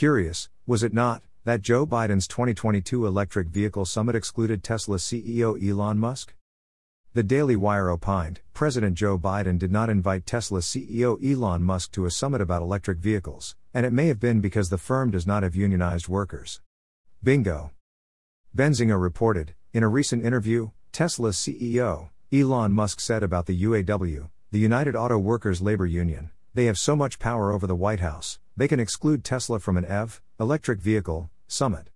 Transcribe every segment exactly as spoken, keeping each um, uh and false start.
Curious, was it not, that Joe Biden's twenty twenty-two Electric Vehicle Summit excluded Tesla C E O Elon Musk? The Daily Wire opined, President Joe Biden did not invite Tesla C E O Elon Musk to a summit about electric vehicles, and it may have been because the firm does not have unionized workers. Bingo. Benzinga reported, in a recent interview, Tesla C E O Elon Musk said about the U A W, the United Auto Workers Labor Union, they have so much power over the White House, they can exclude Tesla from an E V, electric vehicle, summit.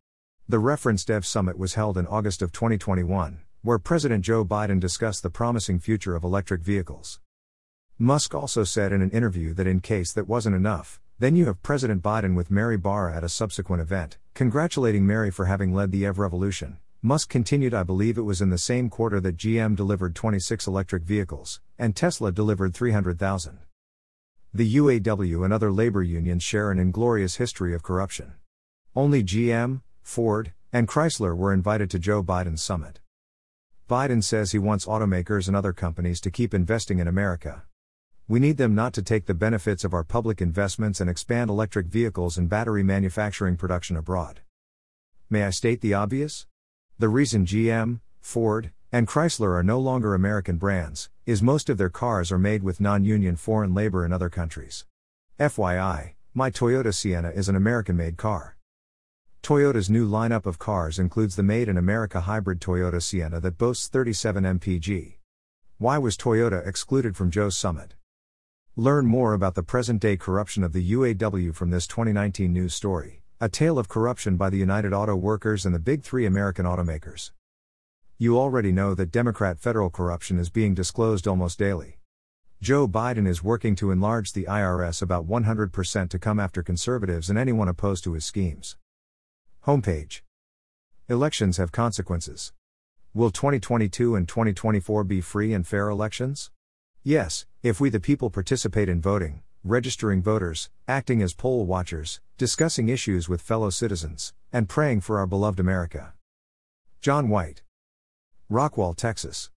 The referenced E V summit was held in August of twenty twenty-one, where President Joe Biden discussed the promising future of electric vehicles. Musk also said in an interview that in case that wasn't enough, then you have President Biden with Mary Barra at a subsequent event, congratulating Mary for having led the E V revolution. Musk continued, I believe it was in the same quarter that G M delivered twenty-six electric vehicles, and Tesla delivered three hundred thousand. The U A W and other labor unions share an inglorious history of corruption. Only G M, Ford, and Chrysler were invited to Joe Biden's summit. Biden says he wants automakers and other companies to keep investing in America. We need them not to take the benefits of our public investments and expand electric vehicles and battery manufacturing production abroad. May I state the obvious? The reason G M, Ford, and Chrysler are no longer American brands is most of their cars are made with non-union foreign labor in other countries. F Y I, my Toyota Sienna is an American-made car. Toyota's new lineup of cars includes the made-in-America hybrid Toyota Sienna that boasts thirty-seven miles per gallon. Why was Toyota excluded from Joe's summit? Learn more about the present-day corruption of the U A W from this twenty nineteen news story. A tale of corruption by the United Auto Workers and the Big Three American automakers. You already know that Democrat federal corruption is being disclosed almost daily. Joe Biden is working to enlarge the I R S about one hundred percent to come after conservatives and anyone opposed to his schemes. Homepage. Elections have consequences. Will twenty twenty-two and twenty twenty-four be free and fair elections? Yes, if we the people participate in voting, registering voters, acting as poll watchers, discussing issues with fellow citizens, and praying for our beloved America. John White. Rockwall, Texas.